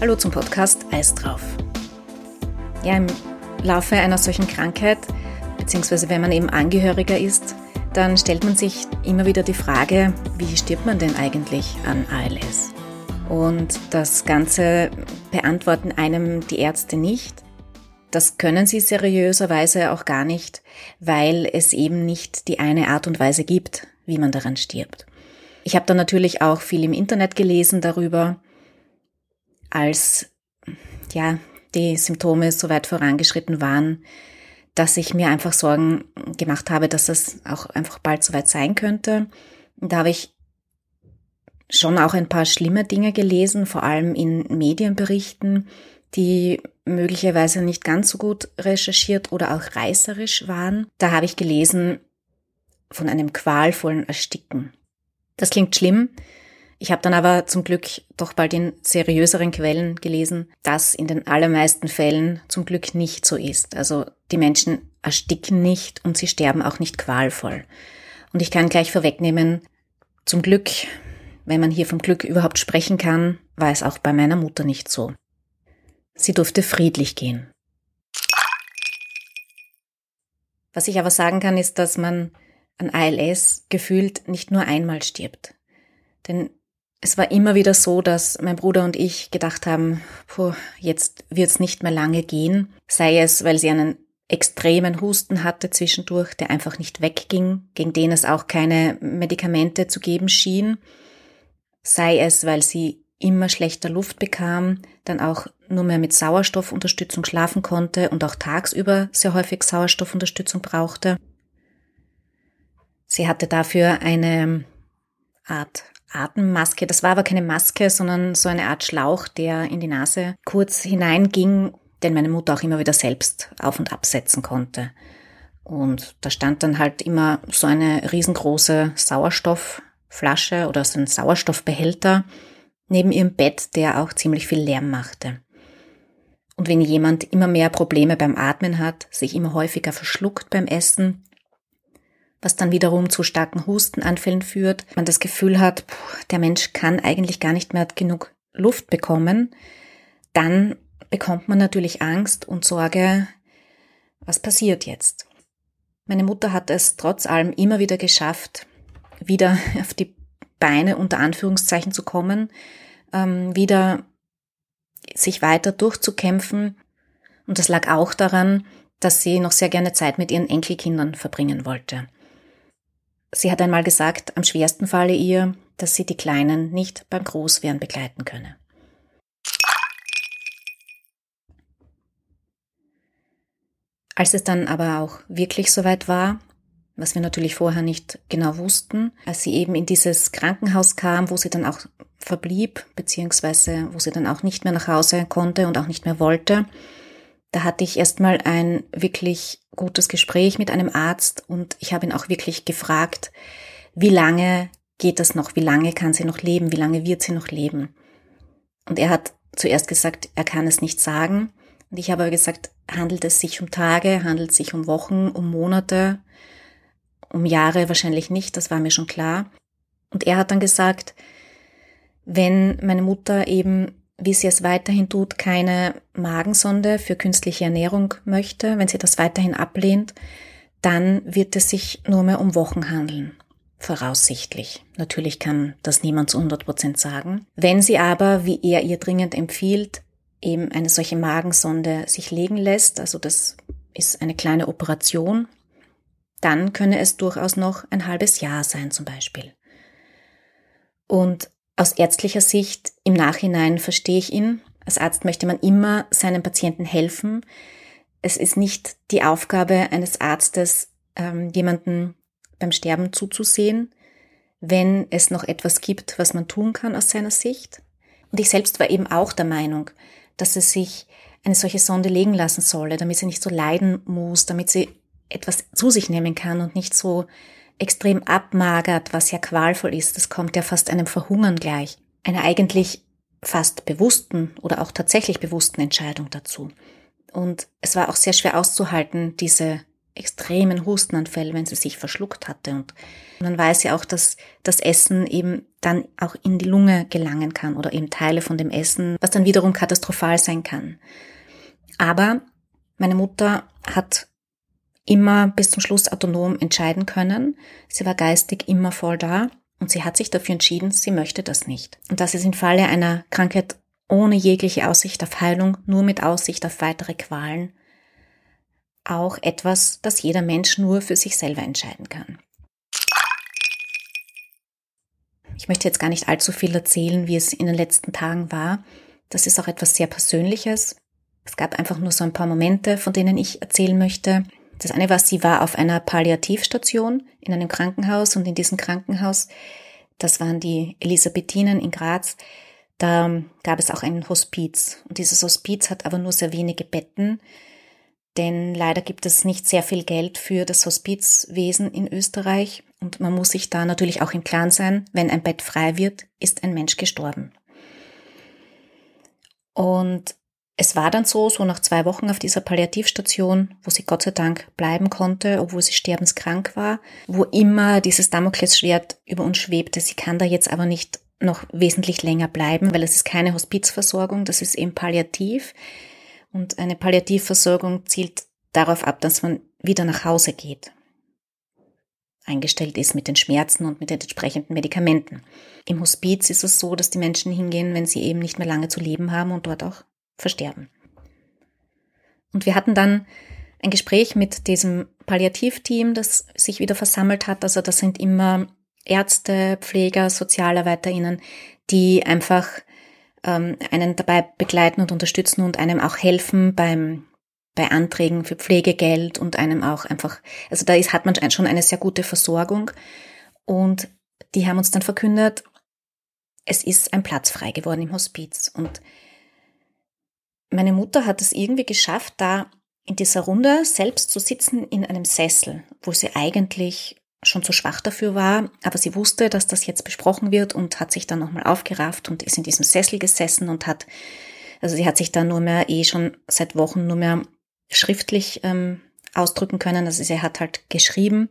Hallo zum Podcast Eis drauf. Ja, im Laufe einer solchen Krankheit, beziehungsweise wenn man eben Angehöriger ist, dann stellt man sich immer wieder die Frage, wie stirbt man denn eigentlich an ALS? Und das Ganze beantworten einem die Ärzte nicht. Das können sie seriöserweise auch gar nicht, weil es eben nicht die eine Art und Weise gibt, wie man daran stirbt. Ich habe da natürlich auch viel im Internet gelesen darüber, als ja die Symptome so weit vorangeschritten waren, dass ich mir einfach Sorgen gemacht habe, dass das auch einfach bald so weit sein könnte. Und da habe ich schon auch ein paar schlimme Dinge gelesen, vor allem in Medienberichten, die möglicherweise nicht ganz so gut recherchiert oder auch reißerisch waren. Da habe ich gelesen von einem qualvollen Ersticken. Das klingt schlimm. Ich habe dann aber zum Glück doch bald in seriöseren Quellen gelesen, dass in den allermeisten Fällen zum Glück nicht so ist. Also die Menschen ersticken nicht und sie sterben auch nicht qualvoll. Und ich kann gleich vorwegnehmen, zum Glück, wenn man hier vom Glück überhaupt sprechen kann, war es auch bei meiner Mutter nicht so. Sie durfte friedlich gehen. Was ich aber sagen kann, ist, dass man an ALS gefühlt nicht nur einmal stirbt. Denn es war immer wieder so, dass mein Bruder und ich gedacht haben, jetzt wird's nicht mehr lange gehen. Sei es, weil sie einen extremen Husten hatte zwischendurch, der einfach nicht wegging, gegen den es auch keine Medikamente zu geben schien. Sei es, weil sie immer schlechter Luft bekam, dann auch nur mehr mit Sauerstoffunterstützung schlafen konnte und auch tagsüber sehr häufig Sauerstoffunterstützung brauchte. Sie hatte dafür eine Art Atemmaske. Das war aber keine Maske, sondern so eine Art Schlauch, der in die Nase kurz hineinging, den meine Mutter auch immer wieder selbst auf- und absetzen konnte. Und da stand dann halt immer so eine riesengroße Sauerstoffflasche oder so ein Sauerstoffbehälter neben ihrem Bett, der auch ziemlich viel Lärm machte. Und wenn jemand immer mehr Probleme beim Atmen hat, sich immer häufiger verschluckt beim Essen, was dann wiederum zu starken Hustenanfällen führt, man das Gefühl hat, der Mensch kann eigentlich gar nicht mehr genug Luft bekommen, dann bekommt man natürlich Angst und Sorge, was passiert jetzt? Meine Mutter hat es trotz allem immer wieder geschafft, wieder auf die Beine unter Anführungszeichen zu kommen, wieder sich weiter durchzukämpfen. Und das lag auch daran, dass sie noch sehr gerne Zeit mit ihren Enkelkindern verbringen wollte. Sie hat einmal gesagt, am schwersten falle ihr, dass sie die Kleinen nicht beim Großwerden begleiten könne. Als es dann aber auch wirklich soweit war, was wir natürlich vorher nicht genau wussten, als sie eben in dieses Krankenhaus kam, wo sie dann auch verblieb, beziehungsweise wo sie dann auch nicht mehr nach Hause konnte und auch nicht mehr wollte, da hatte ich erstmal ein wirklich gutes Gespräch mit einem Arzt und ich habe ihn auch wirklich gefragt, wie lange geht das noch, wie lange kann sie noch leben, wie lange wird sie noch leben? Und er hat zuerst gesagt, er kann es nicht sagen. Und ich habe gesagt, handelt es sich um Tage, handelt es sich um Wochen, um Monate, um Jahre wahrscheinlich nicht, das war mir schon klar. Und er hat dann gesagt, wenn meine Mutter eben, wie sie es weiterhin tut, keine Magensonde für künstliche Ernährung möchte, wenn sie das weiterhin ablehnt, dann wird es sich nur mehr um Wochen handeln, voraussichtlich. Natürlich kann das niemand zu 100% sagen. Wenn sie aber, wie er ihr dringend empfiehlt, eben eine solche Magensonde sich legen lässt, also das ist eine kleine Operation, dann könne es durchaus noch ein halbes Jahr sein zum Beispiel. Und aus ärztlicher Sicht im Nachhinein verstehe ich ihn. Als Arzt möchte man immer seinen Patienten helfen. Es ist nicht die Aufgabe eines Arztes, jemanden beim Sterben zuzusehen, wenn es noch etwas gibt, was man tun kann aus seiner Sicht. Und ich selbst war eben auch der Meinung, dass sie sich eine solche Sonde legen lassen solle, damit sie nicht so leiden muss, damit sie etwas zu sich nehmen kann und nicht so extrem abmagert, was ja qualvoll ist, das kommt ja fast einem Verhungern gleich, einer eigentlich fast bewussten oder auch tatsächlich bewussten Entscheidung dazu. Und es war auch sehr schwer auszuhalten, diese extremen Hustenanfälle, wenn sie sich verschluckt hatte. Und man weiß ja auch, dass das Essen eben dann auch in die Lunge gelangen kann oder eben Teile von dem Essen, was dann wiederum katastrophal sein kann. Aber meine Mutter hat immer bis zum Schluss autonom entscheiden können. Sie war geistig immer voll da und sie hat sich dafür entschieden, sie möchte das nicht. Und das ist im Falle einer Krankheit ohne jegliche Aussicht auf Heilung, nur mit Aussicht auf weitere Qualen, auch etwas, das jeder Mensch nur für sich selber entscheiden kann. Ich möchte jetzt gar nicht allzu viel erzählen, wie es in den letzten Tagen war. Das ist auch etwas sehr Persönliches. Es gab einfach nur so ein paar Momente, von denen ich erzählen möchte. Das eine war, sie war auf einer Palliativstation in einem Krankenhaus und in diesem Krankenhaus, das waren die Elisabethinen in Graz, da gab es auch einen Hospiz. Und dieses Hospiz hat aber nur sehr wenige Betten, denn leider gibt es nicht sehr viel Geld für das Hospizwesen in Österreich. Und man muss sich da natürlich auch im Klaren sein, wenn ein Bett frei wird, ist ein Mensch gestorben. Und es war dann so nach 2 Wochen auf dieser Palliativstation, wo sie Gott sei Dank bleiben konnte, obwohl sie sterbenskrank war, wo immer dieses Damoklesschwert über uns schwebte. Sie kann da jetzt aber nicht noch wesentlich länger bleiben, weil es ist keine Hospizversorgung, das ist eben palliativ. Und eine Palliativversorgung zielt darauf ab, dass man wieder nach Hause geht. Eingestellt ist mit den Schmerzen und mit den entsprechenden Medikamenten. Im Hospiz ist es so, dass die Menschen hingehen, wenn sie eben nicht mehr lange zu leben haben und dort auch versterben. Und wir hatten dann ein Gespräch mit diesem Palliativteam, das sich wieder versammelt hat. Also das sind immer Ärzte, Pfleger, SozialarbeiterInnen, die einfach einen dabei begleiten und unterstützen und einem auch helfen bei Anträgen für Pflegegeld und einem auch einfach, also da hat man schon eine sehr gute Versorgung. Und die haben uns dann verkündet, es ist ein Platz frei geworden im Hospiz. Und meine Mutter hat es irgendwie geschafft, da in dieser Runde selbst zu sitzen in einem Sessel, wo sie eigentlich schon zu schwach dafür war, aber sie wusste, dass das jetzt besprochen wird und hat sich dann nochmal aufgerafft und ist in diesem Sessel gesessen und sie hat sich dann nur mehr schon seit Wochen nur mehr schriftlich ausdrücken können, also sie hat halt geschrieben.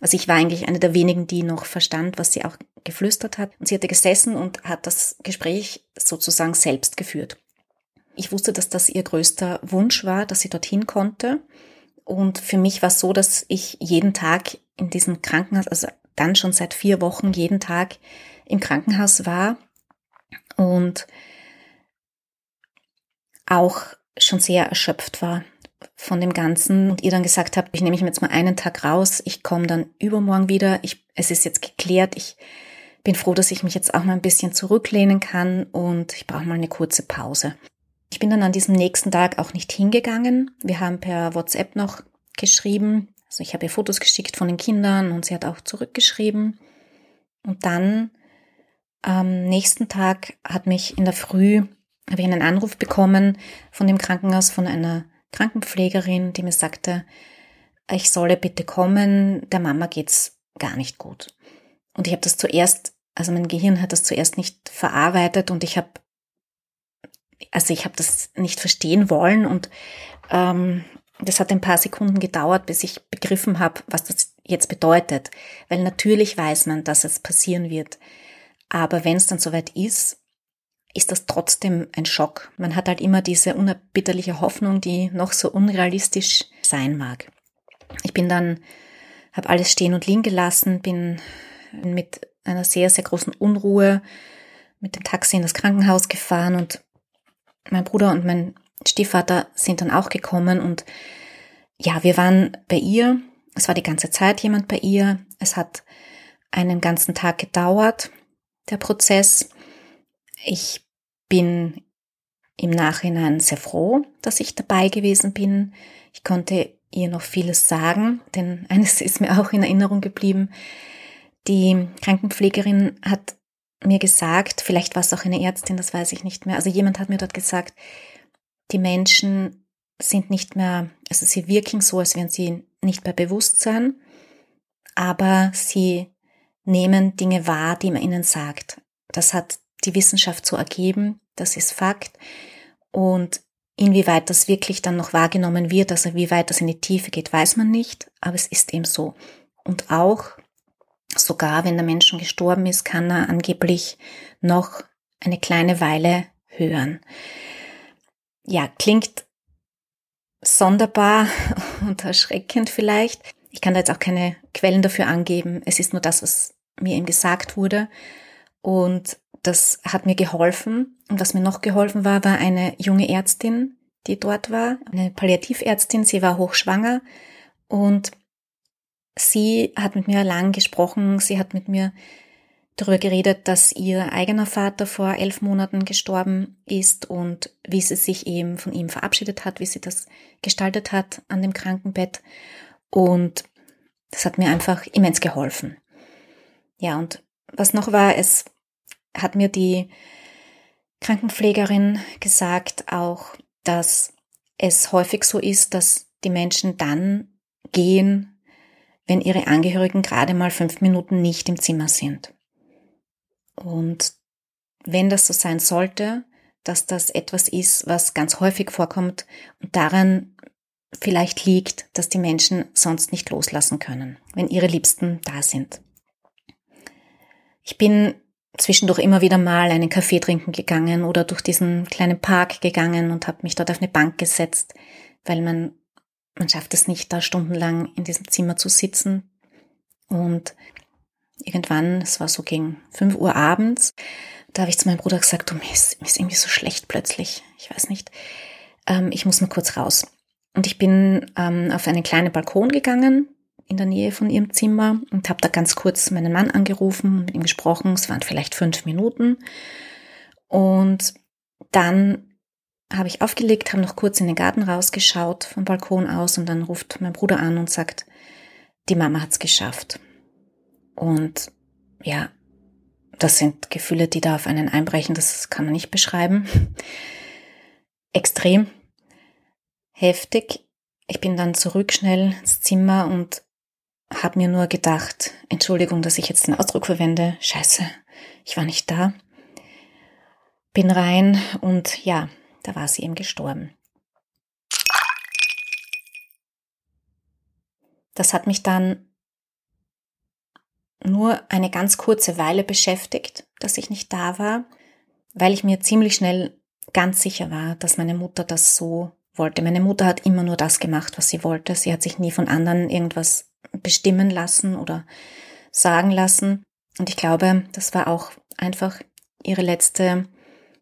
Also ich war eigentlich eine der wenigen, die noch verstand, was sie auch geflüstert hat. Und sie hatte gesessen und hat das Gespräch sozusagen selbst geführt. Ich wusste, dass das ihr größter Wunsch war, dass sie dorthin konnte. Und für mich war es so, dass ich jeden Tag in diesem Krankenhaus, also dann schon seit 4 Wochen jeden Tag im Krankenhaus war und auch schon sehr erschöpft war von dem Ganzen und ihr dann gesagt habe, ich nehme mich jetzt mal einen Tag raus, ich komme dann übermorgen wieder, es ist jetzt geklärt, ich bin froh, dass ich mich jetzt auch mal ein bisschen zurücklehnen kann und ich brauche mal eine kurze Pause. Ich bin dann an diesem nächsten Tag auch nicht hingegangen. Wir haben per WhatsApp noch geschrieben. Also ich habe ihr Fotos geschickt von den Kindern und sie hat auch zurückgeschrieben. Und dann am nächsten Tag habe ich einen Anruf bekommen von dem Krankenhaus, von einer Krankenpflegerin, die mir sagte, ich solle bitte kommen, der Mama geht's gar nicht gut. Und ich habe das mein Gehirn hat das zuerst nicht verarbeitet und ich habe das nicht verstehen wollen und das hat ein paar Sekunden gedauert, bis ich begriffen habe, was das jetzt bedeutet. Weil natürlich weiß man, dass es passieren wird. Aber wenn es dann soweit ist, ist das trotzdem ein Schock. Man hat halt immer diese unerbittliche Hoffnung, die noch so unrealistisch sein mag. Ich habe alles stehen und liegen gelassen, bin mit einer sehr, sehr großen Unruhe mit dem Taxi in das Krankenhaus gefahren und mein Bruder und mein Stiefvater sind dann auch gekommen und ja, wir waren bei ihr. Es war die ganze Zeit jemand bei ihr. Es hat einen ganzen Tag gedauert, der Prozess. Ich bin im Nachhinein sehr froh, dass ich dabei gewesen bin. Ich konnte ihr noch vieles sagen, denn eines ist mir auch in Erinnerung geblieben. Die Krankenpflegerin hat mir gesagt, vielleicht war es auch eine Ärztin, das weiß ich nicht mehr, also jemand hat mir dort gesagt, die Menschen sind nicht mehr, also sie wirken so, als wären sie nicht bei Bewusstsein, aber sie nehmen Dinge wahr, die man ihnen sagt. Das hat die Wissenschaft so ergeben, das ist Fakt und Inwieweit das wirklich dann noch wahrgenommen wird, also wie weit das in die Tiefe geht, weiß man nicht, aber es ist eben so. Und auch, sogar wenn der Mensch schon gestorben ist, kann er angeblich noch eine kleine Weile hören. Ja, klingt sonderbar und erschreckend vielleicht. Ich kann da jetzt auch keine Quellen dafür angeben. Es ist nur das, was mir eben gesagt wurde. Und das hat mir geholfen. Und was mir noch geholfen war, war eine junge Ärztin, die dort war, eine Palliativärztin. Sie war hochschwanger und sie hat mit mir lang gesprochen. Sie hat mit mir darüber geredet, dass ihr eigener Vater vor 11 Monaten gestorben ist und wie sie sich eben von ihm verabschiedet hat, wie sie das gestaltet hat an dem Krankenbett. Und das hat mir einfach immens geholfen. Ja, und was noch war, es hat mir die Krankenpflegerin gesagt auch, dass es häufig so ist, dass die Menschen dann gehen, wenn ihre Angehörigen gerade mal 5 Minuten nicht im Zimmer sind. Und wenn das so sein sollte, dass das etwas ist, was ganz häufig vorkommt und daran vielleicht liegt, dass die Menschen sonst nicht loslassen können, wenn ihre Liebsten da sind. Ich bin zwischendurch immer wieder mal einen Kaffee trinken gegangen oder durch diesen kleinen Park gegangen und habe mich dort auf eine Bank gesetzt, weil man schafft es nicht, da stundenlang in diesem Zimmer zu sitzen. Und irgendwann, es war so gegen 5 Uhr abends, da habe ich zu meinem Bruder gesagt, du, mir ist irgendwie so schlecht plötzlich, ich weiß nicht, ich muss mal kurz raus. Und ich bin auf einen kleinen Balkon gegangen in der Nähe von ihrem Zimmer und habe da ganz kurz meinen Mann angerufen, mit ihm gesprochen, es waren vielleicht 5 Minuten. Und dann habe ich aufgelegt, habe noch kurz in den Garten rausgeschaut vom Balkon aus und dann ruft mein Bruder an und sagt, die Mama hat's geschafft. Und ja, das sind Gefühle, die da auf einen einbrechen, das kann man nicht beschreiben. Extrem heftig. Ich bin dann zurück schnell ins Zimmer und habe mir nur gedacht, Entschuldigung, dass ich jetzt den Ausdruck verwende, scheiße, ich war nicht da. Bin rein und ja, da war sie eben gestorben. Das hat mich dann nur eine ganz kurze Weile beschäftigt, dass ich nicht da war, weil ich mir ziemlich schnell ganz sicher war, dass meine Mutter das so wollte. Meine Mutter hat immer nur das gemacht, was sie wollte. Sie hat sich nie von anderen irgendwas bestimmen lassen oder sagen lassen. Und ich glaube, das war auch einfach ihre letzte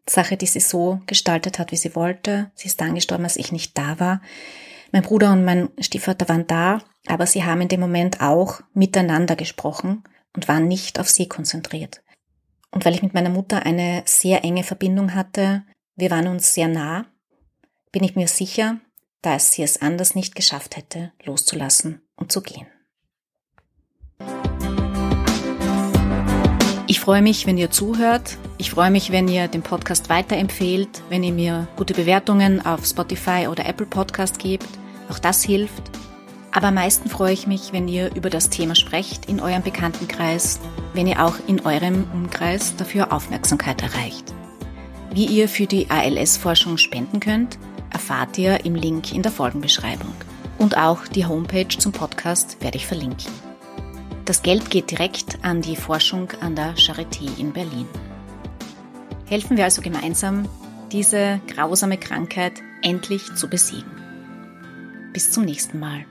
Sache, die sie so gestaltet hat, wie sie wollte. Sie ist dann gestorben, als ich nicht da war. Mein Bruder und mein Stiefvater waren da, aber sie haben in dem Moment auch miteinander gesprochen und waren nicht auf sie konzentriert. Und weil ich mit meiner Mutter eine sehr enge Verbindung hatte, wir waren uns sehr nah, bin ich mir sicher, dass sie es anders nicht geschafft hätte, loszulassen und zu gehen. Ich freue mich, wenn ihr zuhört. Ich freue mich, wenn ihr den Podcast weiterempfehlt, wenn ihr mir gute Bewertungen auf Spotify oder Apple Podcast gebt. Auch das hilft. Aber am meisten freue ich mich, wenn ihr über das Thema sprecht in eurem Bekanntenkreis, wenn ihr auch in eurem Umkreis dafür Aufmerksamkeit erreicht. Wie ihr für die ALS-Forschung spenden könnt, erfahrt ihr im Link in der Folgenbeschreibung. Und auch die Homepage zum Podcast werde ich verlinken. Das Geld geht direkt an die Forschung an der Charité in Berlin. Helfen wir also gemeinsam, diese grausame Krankheit endlich zu besiegen. Bis zum nächsten Mal.